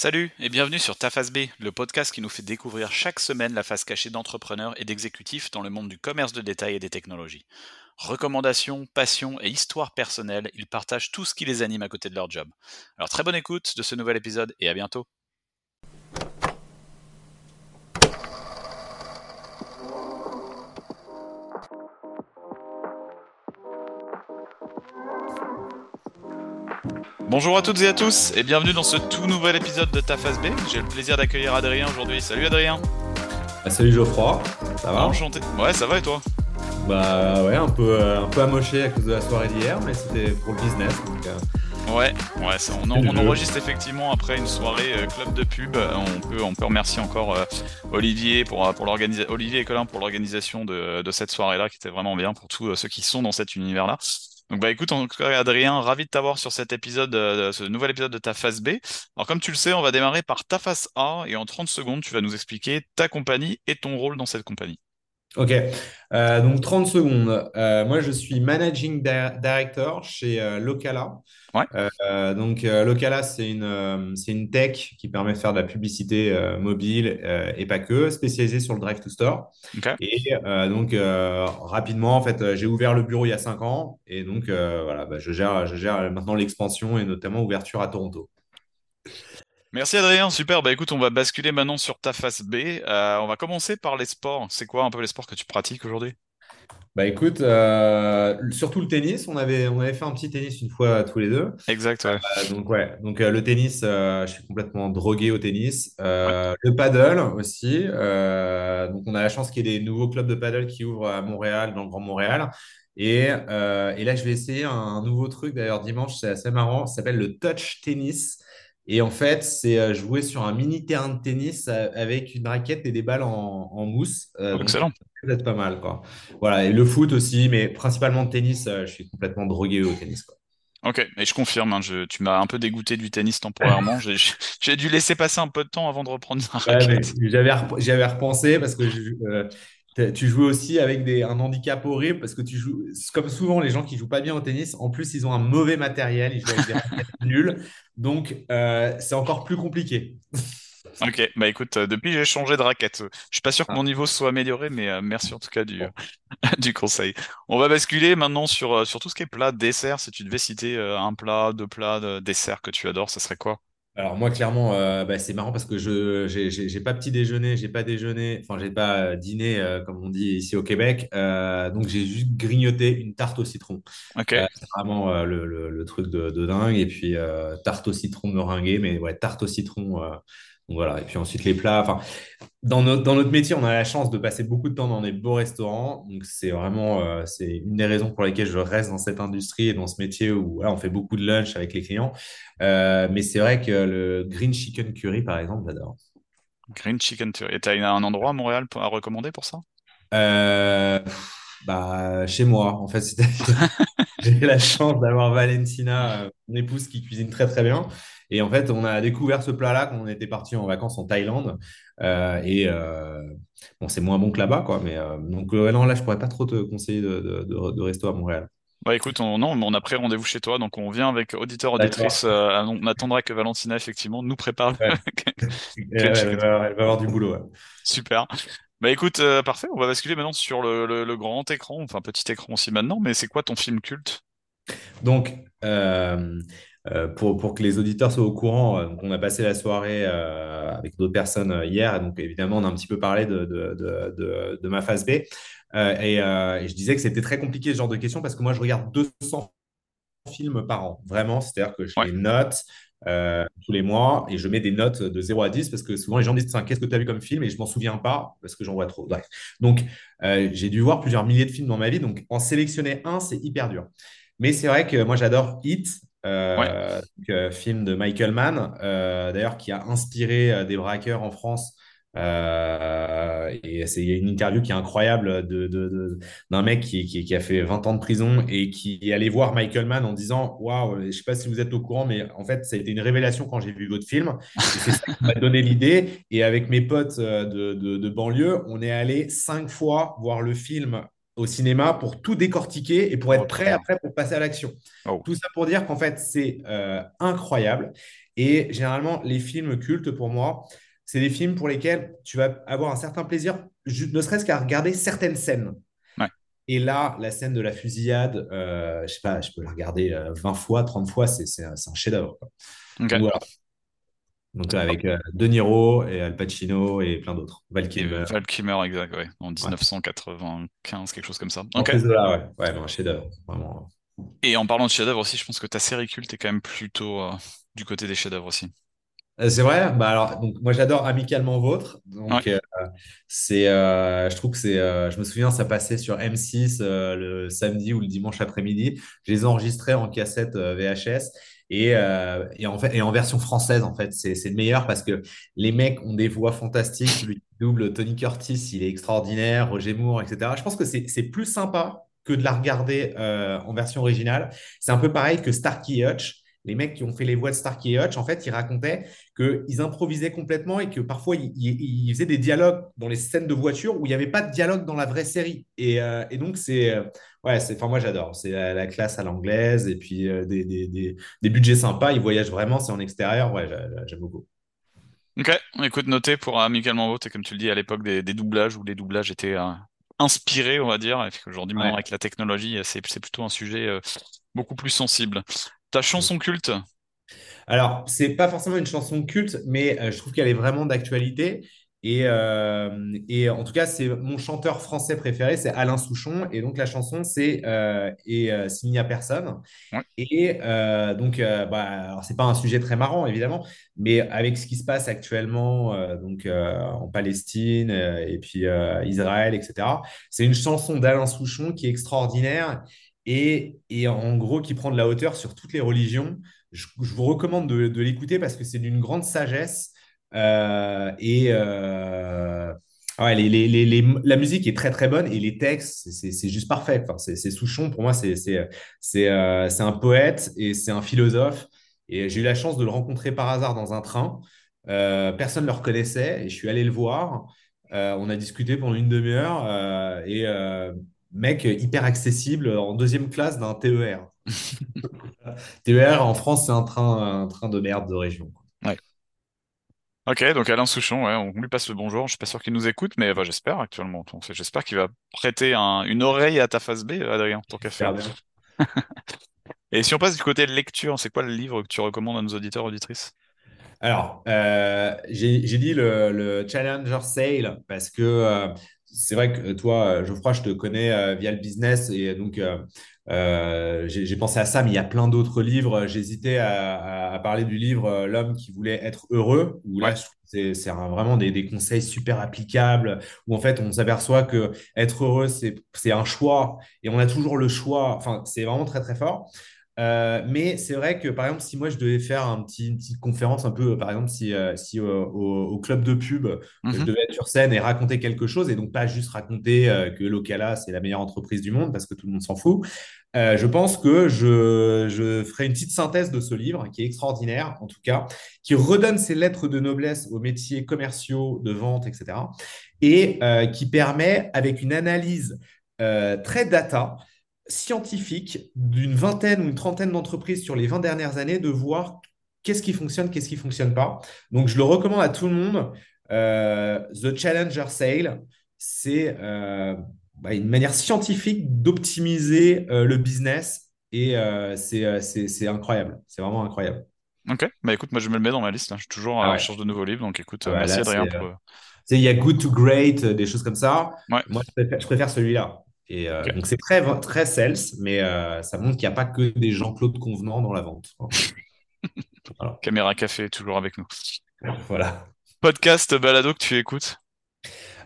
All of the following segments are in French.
Salut et bienvenue sur Ta Face B, le podcast qui nous fait découvrir chaque semaine la face cachée d'entrepreneurs et d'exécutifs dans le monde du commerce de détail et des technologies. Recommandations, passions et histoires personnelles, ils partagent tout ce qui les anime à côté de leur job. Alors très bonne écoute de ce nouvel épisode et à bientôt. Bonjour à toutes et à tous et bienvenue dans ce tout nouvel épisode de Ta Face B. J'ai le plaisir d'accueillir Adrien aujourd'hui. Salut Adrien. Salut Geoffroy, ça va? Enchanté. Ouais, ça va et toi? Bah ouais, un peu amoché à cause de la soirée d'hier, mais c'était pour le business donc... Ouais, ça, on enregistre effectivement après une soirée club de pub. On peut remercier encore Olivier pour l'organisation, Olivier et Colin pour l'organisation de cette soirée-là qui était vraiment bien pour tous ceux qui sont dans cet univers-là. Donc bah écoute, en tout cas Adrien, ravi de t'avoir sur cet épisode, ce nouvel épisode de Ta Face B. Alors comme tu le sais, on va démarrer par Ta Face A et en 30 secondes, tu vas nous expliquer ta compagnie et ton rôle dans cette compagnie. Ok, donc 30 secondes. Moi, je suis Managing Director chez Locala. Ouais. Donc, Locala, c'est une tech qui permet de faire de la publicité mobile et pas que, spécialisée sur le drive to store. Okay. Et donc, rapidement, en fait, j'ai ouvert le bureau il y a 5 ans. Et donc, je gère maintenant l'expansion et notamment l'ouverture à Toronto. Merci Adrien, super. Bah écoute, on va basculer maintenant sur Ta Face B. On va commencer par les sports. C'est quoi un peu les sports que tu pratiques aujourd'hui? Bah écoute, surtout le tennis. On avait fait un petit tennis une fois tous les deux. Exact. Ouais. Donc, le tennis, je suis complètement drogué au tennis. Ouais. Le paddle aussi. Donc on a la chance qu'il y ait des nouveaux clubs de paddle qui ouvrent à Montréal, dans le Grand Montréal. Et là, je vais essayer un nouveau truc. D'ailleurs, dimanche, c'est assez marrant. Ça s'appelle le touch tennis. Et en fait, c'est jouer sur un mini terrain de tennis avec une raquette et des balles en mousse. Excellent. Ça peut être pas mal, quoi. Voilà, et le foot aussi, mais principalement le tennis, je suis complètement drogué au tennis, quoi. Ok, et je confirme, hein, tu m'as un peu dégoûté du tennis temporairement. J'ai dû laisser passer un peu de temps avant de reprendre la raquette. Ouais, j'avais repensé parce que tu jouais aussi avec un handicap horrible parce que tu joues, comme souvent les gens qui jouent pas bien au tennis, en plus ils ont un mauvais matériel, ils jouent avec des raquettes nulles, donc c'est encore plus compliqué. Ok, bah écoute, depuis j'ai changé de raquette. Je suis pas sûr que mon niveau soit amélioré, mais merci en tout cas du conseil. On va basculer maintenant sur tout ce qui est plat, dessert. Si tu devais citer un plat, deux plats, dessert que tu adores, ça serait quoi? Alors moi clairement, c'est marrant parce que j'ai pas petit déjeuner, j'ai pas déjeuné, enfin j'ai pas dîné comme on dit ici au Québec, donc j'ai juste grignoté une tarte au citron. Ok. C'est vraiment le truc de dingue et puis tarte au citron meringuée, mais ouais tarte au citron. Donc voilà et puis ensuite les plats. Enfin dans notre métier on a la chance de passer beaucoup de temps dans des beaux restaurants, donc c'est vraiment c'est une des raisons pour lesquelles je reste dans cette industrie et dans ce métier où on fait beaucoup de lunch avec les clients. Mais c'est vrai que le green chicken curry par exemple j'adore. Green chicken curry. Et t'as un endroit à Montréal à recommander pour ça? Chez moi en fait j'ai la chance d'avoir Valentina, mon épouse qui cuisine très très bien. Et en fait, on a découvert ce plat-là quand on était parti en vacances en Thaïlande. Bon, c'est moins bon que là-bas, quoi. Mais non, là, je pourrais pas trop te conseiller de resto à Montréal. Bah écoute, on a pris rendez-vous chez toi, donc on vient avec auditeur, auditrice. On attendra que Valentina effectivement nous prépare. Ouais. Elle va avoir du boulot. Ouais. Super. Bah écoute, parfait. On va basculer maintenant sur le grand écran, enfin petit écran aussi maintenant. Mais c'est quoi ton film culte? Donc pour que les auditeurs soient au courant, donc on a passé la soirée avec d'autres personnes hier, et donc évidemment on a un petit peu parlé de ma phase B, et je disais que c'était très compliqué ce genre de question parce que moi je regarde 200 films par an, vraiment, c'est-à-dire que je les note tous les mois et je mets des notes de 0 à 10 parce que souvent les gens disent qu'est-ce que tu as vu comme film et je m'en souviens pas parce que j'en vois trop. Bref. Donc j'ai dû voir plusieurs milliers de films dans ma vie, donc en sélectionner un c'est hyper dur. Mais c'est vrai que moi j'adore Hit, film de Michael Mann, d'ailleurs qui a inspiré des braqueurs en France. Et il y a une interview qui est incroyable d'un mec qui a fait 20 ans de prison et qui est allé voir Michael Mann en disant « Waouh, je ne sais pas si vous êtes au courant, mais en fait, ça a été une révélation quand j'ai vu votre film. » C'est ça qui m'a donné l'idée. Et avec mes potes de banlieue, on est allé 5 fois voir le film au cinéma pour tout décortiquer et pour être prêt après pour passer à l'action. Oh. Tout ça pour dire qu'en fait, c'est incroyable. Et généralement, les films cultes, pour moi, c'est des films pour lesquels tu vas avoir un certain plaisir, ne serait-ce qu'à regarder certaines scènes. Ouais. Et là, la scène de la fusillade, je sais pas, je peux la regarder 20 fois, 30 fois, c'est un chef-d'œuvre. Okay. Voilà. Donc, avec De Niro et Al Pacino et plein d'autres. Val Kilmer. Val Kilmer, exact, ouais. En 1995, quelque chose comme ça. En plus de là, ouais, un chef-d'œuvre, vraiment. Et en parlant de chef-d'œuvre aussi, je pense que ta série culte est quand même plutôt du côté des chefs-d'œuvre aussi. C'est vrai. Bah alors, donc, moi, j'adore Amicalement Votre. Donc, je trouve que c'est. Je me souviens, ça passait sur M6 le samedi ou le dimanche après-midi. Je les enregistrais en cassette VHS. Et en version française, en fait, c'est le meilleur parce que les mecs ont des voix fantastiques. Le double Tony Curtis, il est extraordinaire. Roger Moore, etc. Je pense que c'est plus sympa que de la regarder en version originale. C'est un peu pareil que Starsky et Hutch. Les mecs qui ont fait les voix de Starsky et Hutch, en fait, ils racontaient qu'ils improvisaient complètement et que parfois, ils faisaient des dialogues dans les scènes de voiture où il n'y avait pas de dialogue dans la vraie série. Et donc, moi, j'adore. C'est la classe à l'anglaise et puis des budgets sympas. Ils voyagent vraiment, c'est en extérieur. Ouais, j'aime beaucoup. Ok, écoute, noté pour Amicalement Votre. Et comme tu le dis, à l'époque des doublages où les doublages étaient inspirés, on va dire. Et aujourd'hui, maintenant, avec la technologie, c'est plutôt un sujet beaucoup plus sensible. Ta chanson culte? Alors, ce n'est pas forcément une chanson culte, mais je trouve qu'elle est vraiment d'actualité. Et en tout cas, c'est mon chanteur français préféré, c'est Alain Souchon. Et donc, la chanson, c'est « Et s'il n'y a personne ». Et ce n'est pas un sujet très marrant, évidemment, mais avec ce qui se passe actuellement en Palestine et puis Israël, etc., c'est une chanson d'Alain Souchon qui est extraordinaire. Et en gros, qui prend de la hauteur sur toutes les religions. Je vous recommande de l'écouter parce que c'est d'une grande sagesse. La musique est très, très bonne et les textes, c'est juste parfait. Enfin, c'est Souchon, pour moi, c'est un poète et c'est un philosophe. Et j'ai eu la chance de le rencontrer par hasard dans un train. Personne ne le reconnaissait et je suis allé le voir. On a discuté pendant une demi-heure mec hyper accessible en deuxième classe d'un TER. TER, en France, c'est un train de merde de région. Ouais. Ok, donc Alain Souchon, on lui passe le bonjour. Je ne suis pas sûr qu'il nous écoute, mais j'espère actuellement. Donc, j'espère qu'il va prêter une oreille à ta face B, Adrien, tant qu'à faire. Et si on passe du côté de lecture, c'est quoi le livre que tu recommandes à nos auditeurs, auditrices ? Alors, j'ai dit le Challenger Sale parce que... c'est vrai que toi, Geoffroy, je te connais via le business et donc j'ai pensé à ça, mais il y a plein d'autres livres. J'hésitais à parler du livre « L'homme qui voulait être heureux » où là, c'est vraiment des conseils super applicables où en fait, on s'aperçoit qu'être heureux, c'est un choix et on a toujours le choix. Enfin, c'est vraiment très, très fort. Mais c'est vrai que, par exemple, si moi, je devais faire une petite conférence un peu, par exemple, si au club de pub, je devais être sur scène et raconter quelque chose, et donc pas juste raconter que Locala, c'est la meilleure entreprise du monde, parce que tout le monde s'en fout, je pense que je ferai une petite synthèse de ce livre, qui est extraordinaire, en tout cas, qui redonne ses lettres de noblesse aux métiers commerciaux, de vente, etc., et qui permet, avec une analyse très data, scientifique d'une vingtaine ou une trentaine d'entreprises sur les 20 dernières années de voir qu'est-ce qui fonctionne pas. Donc, je le recommande à tout le monde. The Challenger Sale, c'est une manière scientifique d'optimiser le business et c'est incroyable. C'est vraiment incroyable. Ok. Bah, écoute, moi, je me le mets dans ma liste. Hein. Je suis toujours à la recherche de nouveaux livres. Donc, écoute, merci Adrien. Il y a Good to Great, des choses comme ça. Ouais. Moi, je préfère celui-là. Et donc c'est très, très sales, mais ça montre qu'il n'y a pas que des Jean-Claude Convenant dans la vente. Voilà. Caméra Café, toujours avec nous. Voilà. Podcast balado que tu écoutes?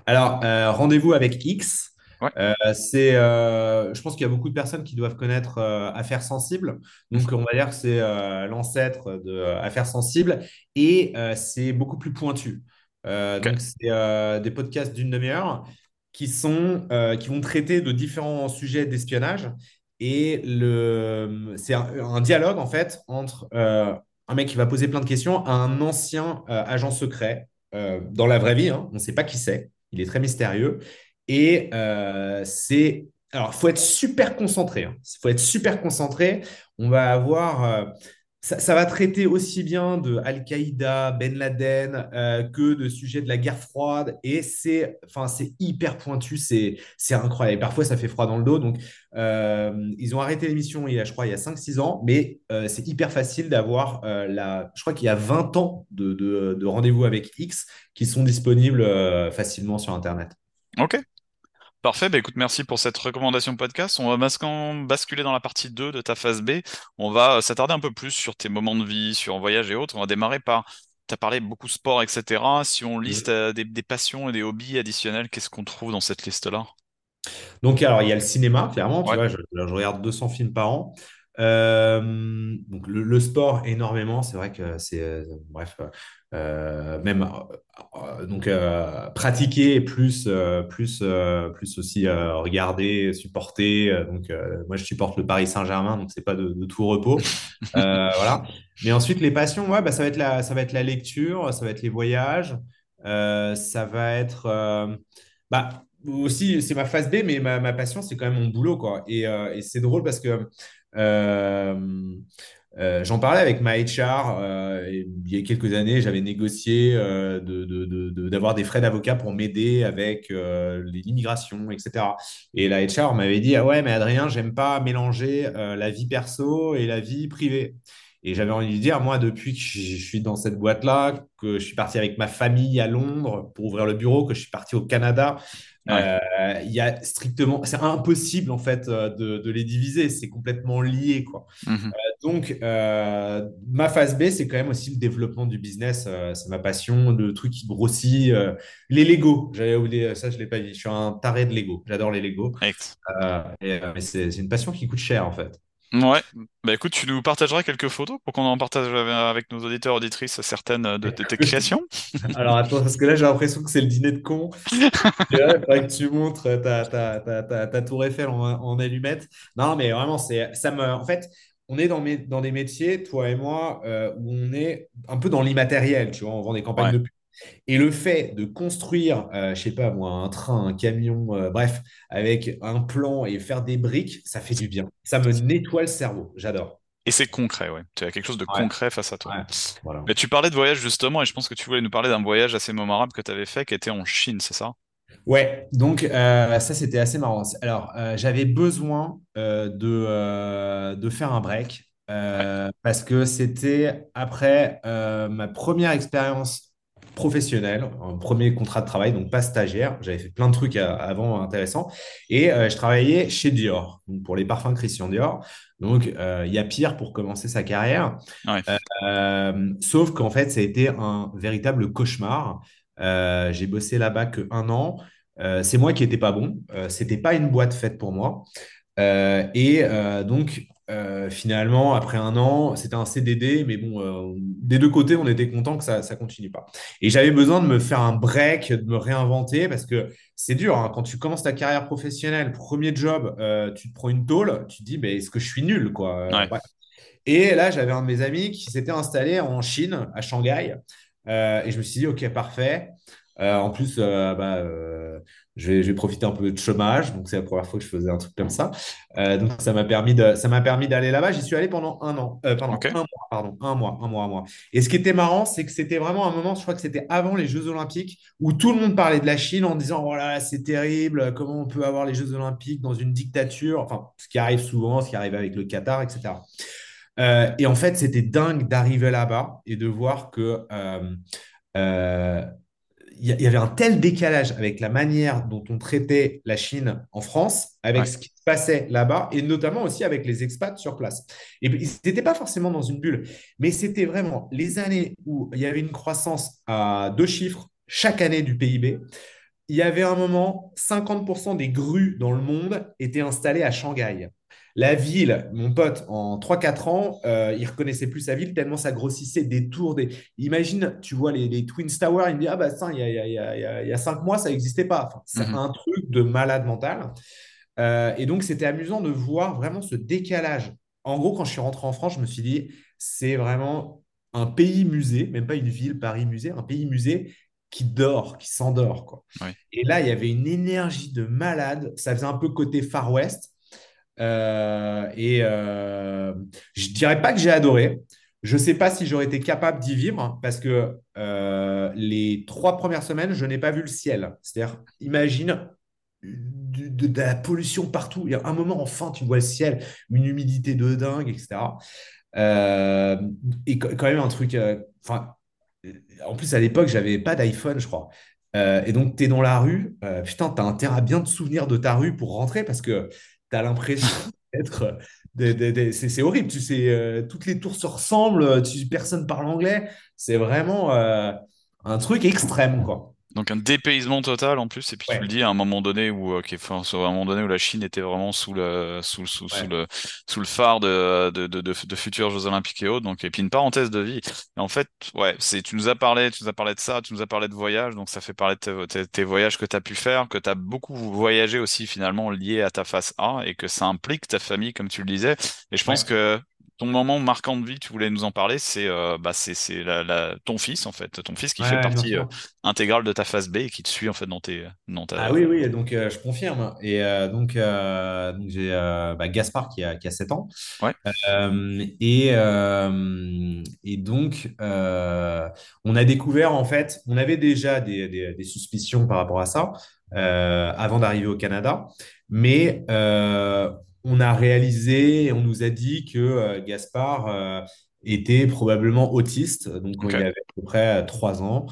Alors, Rendez-vous avec X. Ouais. Je pense qu'il y a beaucoup de personnes qui doivent connaître Affaires Sensibles. Donc, on va dire que c'est l'ancêtre de Affaires Sensibles et c'est beaucoup plus pointu. Donc, c'est des podcasts d'une demi-heure. Qui vont traiter de différents sujets d'espionnage. Et c'est un dialogue, en fait, entre un mec qui va poser plein de questions à un ancien agent secret dans la vraie vie. Hein, on ne sait pas qui c'est. Il est très mystérieux. Et c'est Alors, il faut être super concentré. Hein. Faut être super concentré. On va avoir… ça va traiter aussi bien de Al-Qaïda, Ben Laden que de sujets de la guerre froide. Et c'est hyper pointu, c'est incroyable. Et parfois, ça fait froid dans le dos. Donc, ils ont arrêté l'émission, je crois, il y a 5-6 ans. Mais c'est hyper facile d'avoir, je crois qu'il y a 20 ans de Rendez-vous avec X qui sont disponibles facilement sur Internet. OK. Parfait, bah écoute, merci pour cette recommandation podcast. On va basculer dans la partie 2 de ta face B. On va s'attarder un peu plus sur tes moments de vie, sur un voyage et autres. On va démarrer par, tu as parlé beaucoup sport, etc. Si on liste des passions et des hobbies additionnels, qu'est-ce qu'on trouve dans cette liste-là? Donc, alors, il y a le cinéma, clairement. Tu vois, je regarde 200 films par an. Donc le sport énormément, c'est vrai que c'est pratiquer plus aussi regarder, supporter, moi je supporte le Paris Saint-Germain, donc c'est pas de tout repos. Voilà. Mais ensuite les passions, ça va être la lecture, ça va être les voyages, ça va être aussi c'est ma phase B, mais ma passion c'est quand même mon boulot, quoi. Et c'est drôle parce que j'en parlais avec ma HR il y a quelques années. J'avais négocié d'avoir des frais d'avocat pour m'aider avec l'immigration, etc. Et la HR m'avait dit: ah ouais, mais Adrien, j'aime pas mélanger la vie perso et la vie privée. Et j'avais envie de lui dire, moi, depuis que je suis dans cette boîte-là, que je suis parti avec ma famille à Londres pour ouvrir le bureau, que je suis parti au Canada, y a strictement… C'est impossible, en fait, de les diviser. C'est complètement lié, quoi. Mm-hmm. Donc, ma phase B, c'est quand même aussi le développement du business. C'est ma passion, le truc qui grossit. Les Lego, j'avais oublié, ça, je ne l'ai pas dit. Je suis un taré de Lego. J'adore les Lego. Mais c'est une passion qui coûte cher, en fait. Ouais, bah écoute, tu nous partageras quelques photos pour qu'on en partage avec nos auditeurs, auditrices, certaines de tes créations. Alors attends, parce que là j'ai l'impression que c'est le dîner de con. Il faudrait que tu montres ta tour Eiffel en allumettes. Non, mais vraiment, en fait, on est dans des métiers, toi et moi, où on est un peu dans l'immatériel, tu vois, on vend des campagnes de pub. Et le fait de construire, je sais pas moi, un train, un camion, bref, avec un plan et faire des briques, ça fait du bien. Ça me nettoie le cerveau. J'adore. Et c'est concret, ouais. Tu as quelque chose de concret face à toi. Ouais. Voilà. Mais tu parlais de voyage justement, et je pense que tu voulais nous parler d'un voyage assez mémorable que tu avais fait, qui était en Chine, c'est ça? Ouais, donc ça c'était assez marrant. Alors j'avais besoin de faire un break parce que c'était après ma première expérience professionnel, un premier contrat de travail, donc pas stagiaire. J'avais fait plein de trucs avant intéressants. Et je travaillais chez Dior, donc pour les parfums Christian Dior. Donc, il y a pire pour commencer sa carrière. Ouais. Sauf qu'en fait, ça a été un véritable cauchemar. J'ai bossé là-bas que 1 an. C'est moi qui n'étais pas bon. C'était pas une boîte faite pour moi. Finalement, après 1 an, c'était un CDD, mais bon, des deux côtés, on était content que ça continue pas. Et j'avais besoin de me faire un break, de me réinventer, parce que c'est dur, hein, quand tu commences ta carrière professionnelle, premier job, tu te prends une tôle, tu te dis, est-ce que je suis nul, quoi. Ouais. Et là, j'avais un de mes amis qui s'était installé en Chine, à Shanghai, et je me suis dit, ok, parfait. En plus, je vais profiter un peu de chômage, donc c'est la première fois que je faisais un truc comme ça. Donc ça m'a permis d'aller là-bas. J'y suis allé pendant 1 an, un mois. Et ce qui était marrant, c'est que c'était vraiment un moment, je crois que c'était avant les Jeux Olympiques, où tout le monde parlait de la Chine en disant voilà, c'est terrible, comment on peut avoir les Jeux Olympiques dans une dictature, enfin ce qui arrive souvent, ce qui arrive avec le Qatar, etc. Et en fait, c'était dingue d'arriver là-bas et de voir que il y avait un tel décalage avec la manière dont on traitait la Chine en France, avec ce qui se passait là-bas, et notamment aussi avec les expats sur place. Et ils n'étaient pas forcément dans une bulle, mais c'était vraiment les années où il y avait une croissance à 2 chiffres chaque année du PIB. Il y avait un moment, 50% des grues dans le monde étaient installées à Shanghai. La ville, mon pote, en 3-4 ans, il ne reconnaissait plus sa ville tellement ça grossissait, des tours. Imagine, tu vois les Twin Towers, il me dit « Ah bah ça, il y a 5 mois, ça n'existait pas. » C'est un truc de malade mental. Et donc, c'était amusant de voir vraiment ce décalage. En gros, quand je suis rentré en France, je me suis dit « C'est vraiment un pays musée, même pas une ville, Paris musée, un pays musée qui dort, qui s'endort, quoi. Ouais. Et là, il y avait une énergie de malade. Ça faisait un peu côté Far West. Je ne dirais pas que j'ai adoré. Je ne sais pas si j'aurais été capable d'y vivre parce que les 3 premières semaines, je n'ai pas vu le ciel. C'est-à-dire, imagine de la pollution partout. Il y a un moment, enfin, tu vois le ciel, une humidité de dingue, etc. Et quand même un truc... en plus, à l'époque, je n'avais pas d'iPhone, je crois. Et donc, tu es dans la rue. Putain, tu as intérêt à bien te souvenir de ta rue pour rentrer parce que tu as l'impression d'être... c'est horrible, tu sais, toutes les tours se ressemblent, personne parle anglais, c'est vraiment un truc extrême, quoi. Donc un dépaysement total en plus, et puis ouais. Tu le dis à un moment donné où, la Chine était vraiment sous le phare de futurs Jeux Olympiques et autres, donc, et puis une parenthèse de vie. Et en fait, ouais, tu nous as parlé de ça, tu nous as parlé de voyage, donc ça fait parler de tes voyages que tu as pu faire, que tu as beaucoup voyagé aussi finalement lié à ta face A, et que ça implique ta famille, comme tu le disais, et je pense que... Ton moment marquant de vie, tu voulais nous en parler, c'est ton fils, en fait. Ton fils qui fait partie intégrale de ta face B et qui te suit, en fait, dans ta... Ah oui, donc je confirme. Et donc j'ai Gaspard qui a 7 ans. Ouais. On a découvert, en fait, on avait déjà des suspicions par rapport à ça avant d'arriver au Canada. Mais... on a réalisé, on nous a dit que Gaspard était probablement autiste, donc il avait à peu près 3 ans.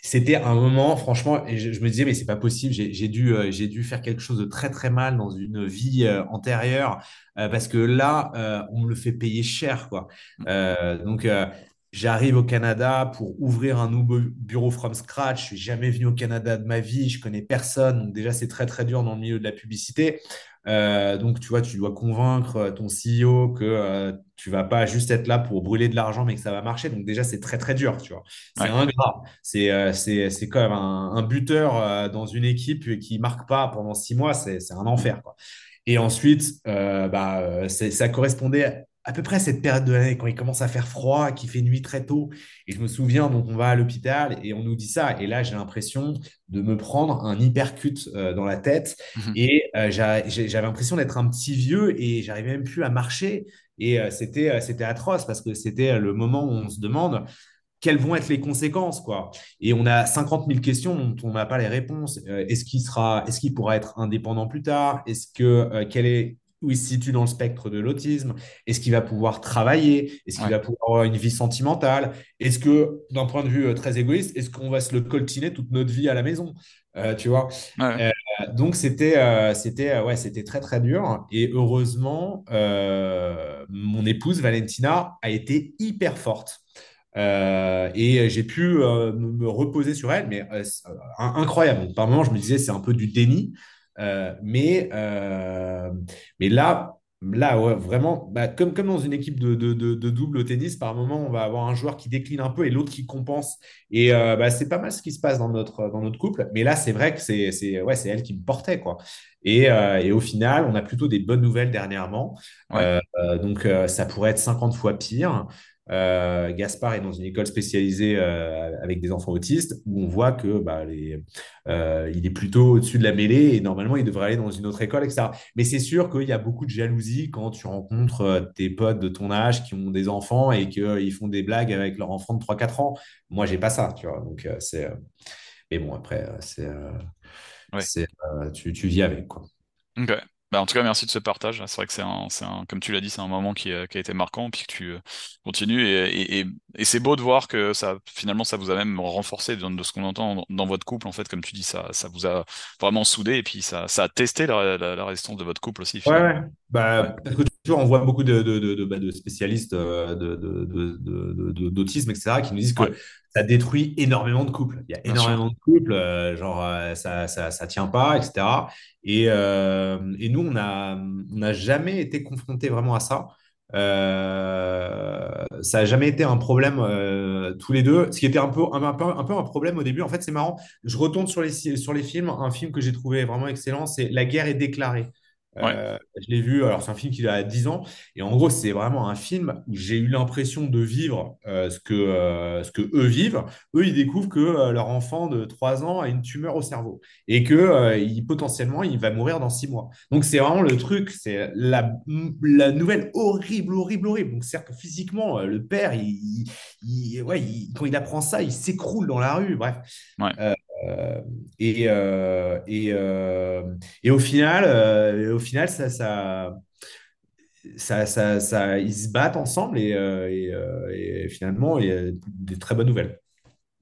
C'était un moment, franchement, et je me disais, mais c'est pas possible, j'ai dû faire quelque chose de très très mal dans une vie antérieure, parce que là, on me le fait payer cher, quoi. J'arrive au Canada pour ouvrir un nouveau bureau from scratch. Je suis jamais venu au Canada de ma vie. Je connais personne. Donc déjà, c'est très, très dur dans le milieu de la publicité. Donc, tu vois, tu dois convaincre ton CEO que tu vas pas juste être là pour brûler de l'argent, mais que ça va marcher. Donc déjà, c'est très, très dur. Tu vois, c'est ingrat. C'est quand même un buteur dans une équipe qui marque pas pendant 6 mois. C'est un enfer, quoi. Et ensuite, ça correspondait à peu près à cette période de l'année, quand il commence à faire froid, qu'il fait nuit très tôt. Et je me souviens, donc on va à l'hôpital et on nous dit ça. Et là, j'ai l'impression de me prendre un hypercute dans la tête. Et j'avais l'impression d'être un petit vieux et j'arrivais même plus à marcher. Et c'était atroce parce que c'était le moment où on se demande quelles vont être les conséquences, quoi. Et on a 50 000 questions dont on n'a pas les réponses. Est-ce qu'il pourra être indépendant plus tard ? Où il se situe dans le spectre de l'autisme? Est-ce qu'il va pouvoir travailler? Est-ce qu'il va pouvoir avoir une vie sentimentale? Est-ce que, d'un point de vue très égoïste, est-ce qu'on va se le coltiner toute notre vie à la maison? Tu vois, donc c'était très très dur. Et heureusement, mon épouse Valentina a été hyper forte. Et j'ai pu me reposer sur elle, mais incroyable. Donc, par moments, je me disais, c'est un peu du déni. Mais là ouais, vraiment, comme dans une équipe de double au tennis, par moment on va avoir un joueur qui décline un peu et l'autre qui compense, et c'est pas mal ce qui se passe dans notre couple. Mais là, c'est vrai que c'est elle qui me portait, quoi. Et au final, on a plutôt des bonnes nouvelles dernièrement. Donc ça pourrait être 50 fois pire. Gaspard est dans une école spécialisée avec des enfants autistes, où on voit que il est plutôt au-dessus de la mêlée et normalement il devrait aller dans une autre école, etc. Mais c'est sûr qu'il y a beaucoup de jalousie quand tu rencontres tes potes de ton âge qui ont des enfants et qu'ils font des blagues avec leur enfant de 3-4 ans. Moi, j'ai pas ça, tu vois. Donc, mais bon, après, tu vis avec, quoi. Ok. En tout cas, merci de ce partage. C'est vrai que comme tu l'as dit, c'est un moment qui a été marquant, puis que tu continues. Et c'est beau de voir que ça vous a même renforcé de ce qu'on entend dans votre couple. En fait, comme tu dis, ça vous a vraiment soudé, et puis ça a testé la résistance de votre couple aussi. Ouais. Parce que toujours, on voit beaucoup de spécialistes d'autisme, etc., qui nous disent que ça détruit énormément de couples. Il y a énormément de couples, ça tient pas, etc. Et nous, on n'a jamais été confrontés vraiment à ça. Ça n'a jamais été un problème tous les deux. Ce qui était un peu un problème au début. En fait, c'est marrant. Je retourne sur les films. Un film que j'ai trouvé vraiment excellent, c'est La guerre est déclarée. Je l'ai vu, alors c'est un film qu'il a à 10 ans, et en gros c'est vraiment un film où j'ai eu l'impression de vivre ce que eux vivent. Eux, ils découvrent que leur enfant de 3 ans a une tumeur au cerveau et que potentiellement il va mourir dans 6 mois. Donc c'est vraiment le truc, c'est la nouvelle horrible. Donc c'est-à-dire que physiquement, le père, quand il apprend ça, il s'écroule dans la rue, bref. Ouais. Et au final ça, ils se battent ensemble et finalement il y a des très bonnes nouvelles.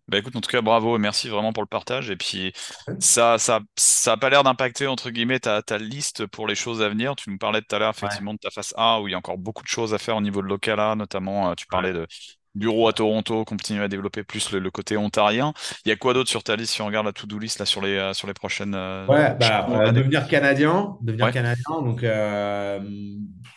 Bah écoute, en tout cas bravo et merci vraiment pour le partage, et puis ça a pas l'air d'impacter entre guillemets ta liste pour les choses à venir. Tu nous parlais tout à l'heure effectivement de ta face A où il y a encore beaucoup de choses à faire au niveau de Locala, notamment tu parlais de bureau à Toronto, continuer à développer plus le côté ontarien. Il y a quoi d'autre sur ta liste si on regarde la to-do list là, sur les prochaines... Devenir canadien. Donc,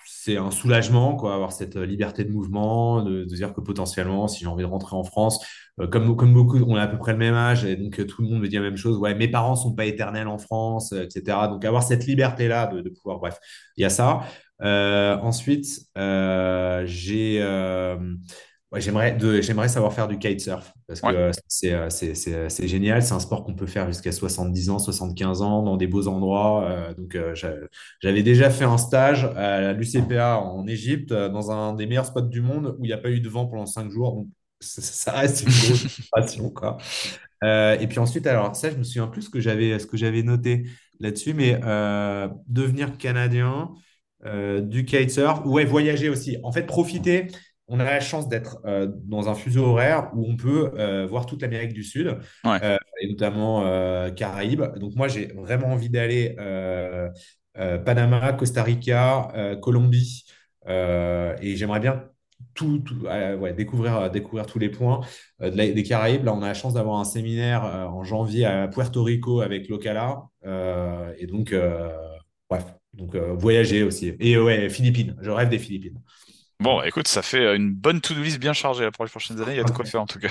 c'est un soulagement, quoi, avoir cette liberté de mouvement, de dire que potentiellement, si j'ai envie de rentrer en France, comme beaucoup, on a à peu près le même âge, et donc tout le monde me dit la même chose. Ouais, mes parents ne sont pas éternels en France, etc. Donc, avoir cette liberté-là de pouvoir... Bref, il y a ça. Ensuite, j'aimerais savoir faire du kitesurf parce que c'est génial. C'est un sport qu'on peut faire jusqu'à 70 ans, 75 ans dans des beaux endroits. Donc, j'avais déjà fait un stage à l'UCPA en Égypte dans un des meilleurs spots du monde où il n'y a pas eu de vent pendant 5 jours. Donc, ça reste une grosse passion, quoi. Et puis ensuite, alors ça, je me souviens plus ce que j'avais noté là-dessus, mais devenir canadien, du kitesurf, voyager aussi. En fait, profiter. On a la chance d'être dans un fuseau horaire où on peut voir toute l'Amérique du Sud, et notamment Caraïbes. Donc moi, j'ai vraiment envie d'aller Panama, Costa Rica, Colombie, et j'aimerais bien découvrir tous les points des Caraïbes. Là, on a la chance d'avoir un séminaire en janvier à Puerto Rico avec Locala, et donc voyager aussi. Et Philippines, je rêve des Philippines. Bon, écoute, ça fait une bonne to-do list bien chargée là, pour les prochaines années. Il y a de quoi faire en tout cas.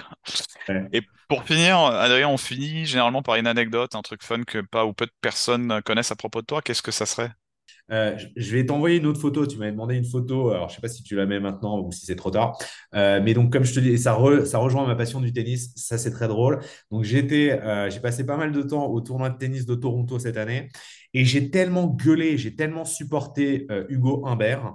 Ouais. Et pour finir, Adrien, on finit généralement par une anecdote, un truc fun que pas ou peu de personnes connaissent à propos de toi. Qu'est-ce que ça serait ? Je vais t'envoyer une autre photo. Tu m'avais demandé une photo. Alors, je ne sais pas si tu la mets maintenant ou si c'est trop tard. Mais donc, comme je te dis, ça rejoint ma passion du tennis. Ça, c'est très drôle. Donc, j'ai passé pas mal de temps au tournoi de tennis de Toronto cette année. Et j'ai tellement gueulé, j'ai tellement supporté Hugo Humbert.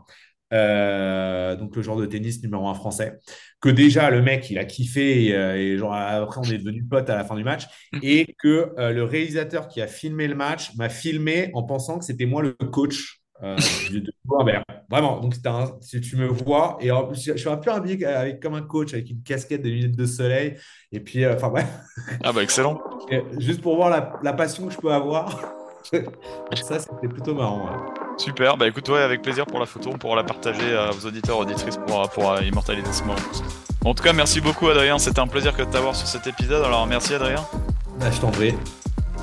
Donc le genre de tennis numéro 1 français, que déjà le mec il a kiffé, et genre après on est devenus potes à la fin du match, et que le réalisateur qui a filmé le match m'a filmé en pensant que c'était moi le coach de Robert. Vraiment, donc si tu me vois, et en plus je suis un peu habillé comme un coach avec une casquette, des lunettes de soleil, et puis enfin bref. Ah bah excellent. Juste pour voir la passion que je peux avoir. Ça, c'était plutôt marrant. Ouais. Super, bah écoute, avec plaisir pour la photo, on pourra la partager à vos auditeurs, auditrices pour immortaliser ce moment. En tout cas, merci beaucoup Adrien, c'était un plaisir de t'avoir sur cet épisode, alors merci Adrien. Bah, je t'en prie.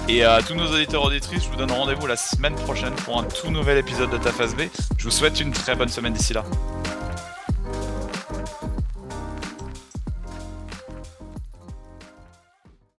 Et à tous nos auditeurs et auditrices, je vous donne rendez-vous la semaine prochaine pour un tout nouvel épisode de Ta Face B. Je vous souhaite une très bonne semaine d'ici là.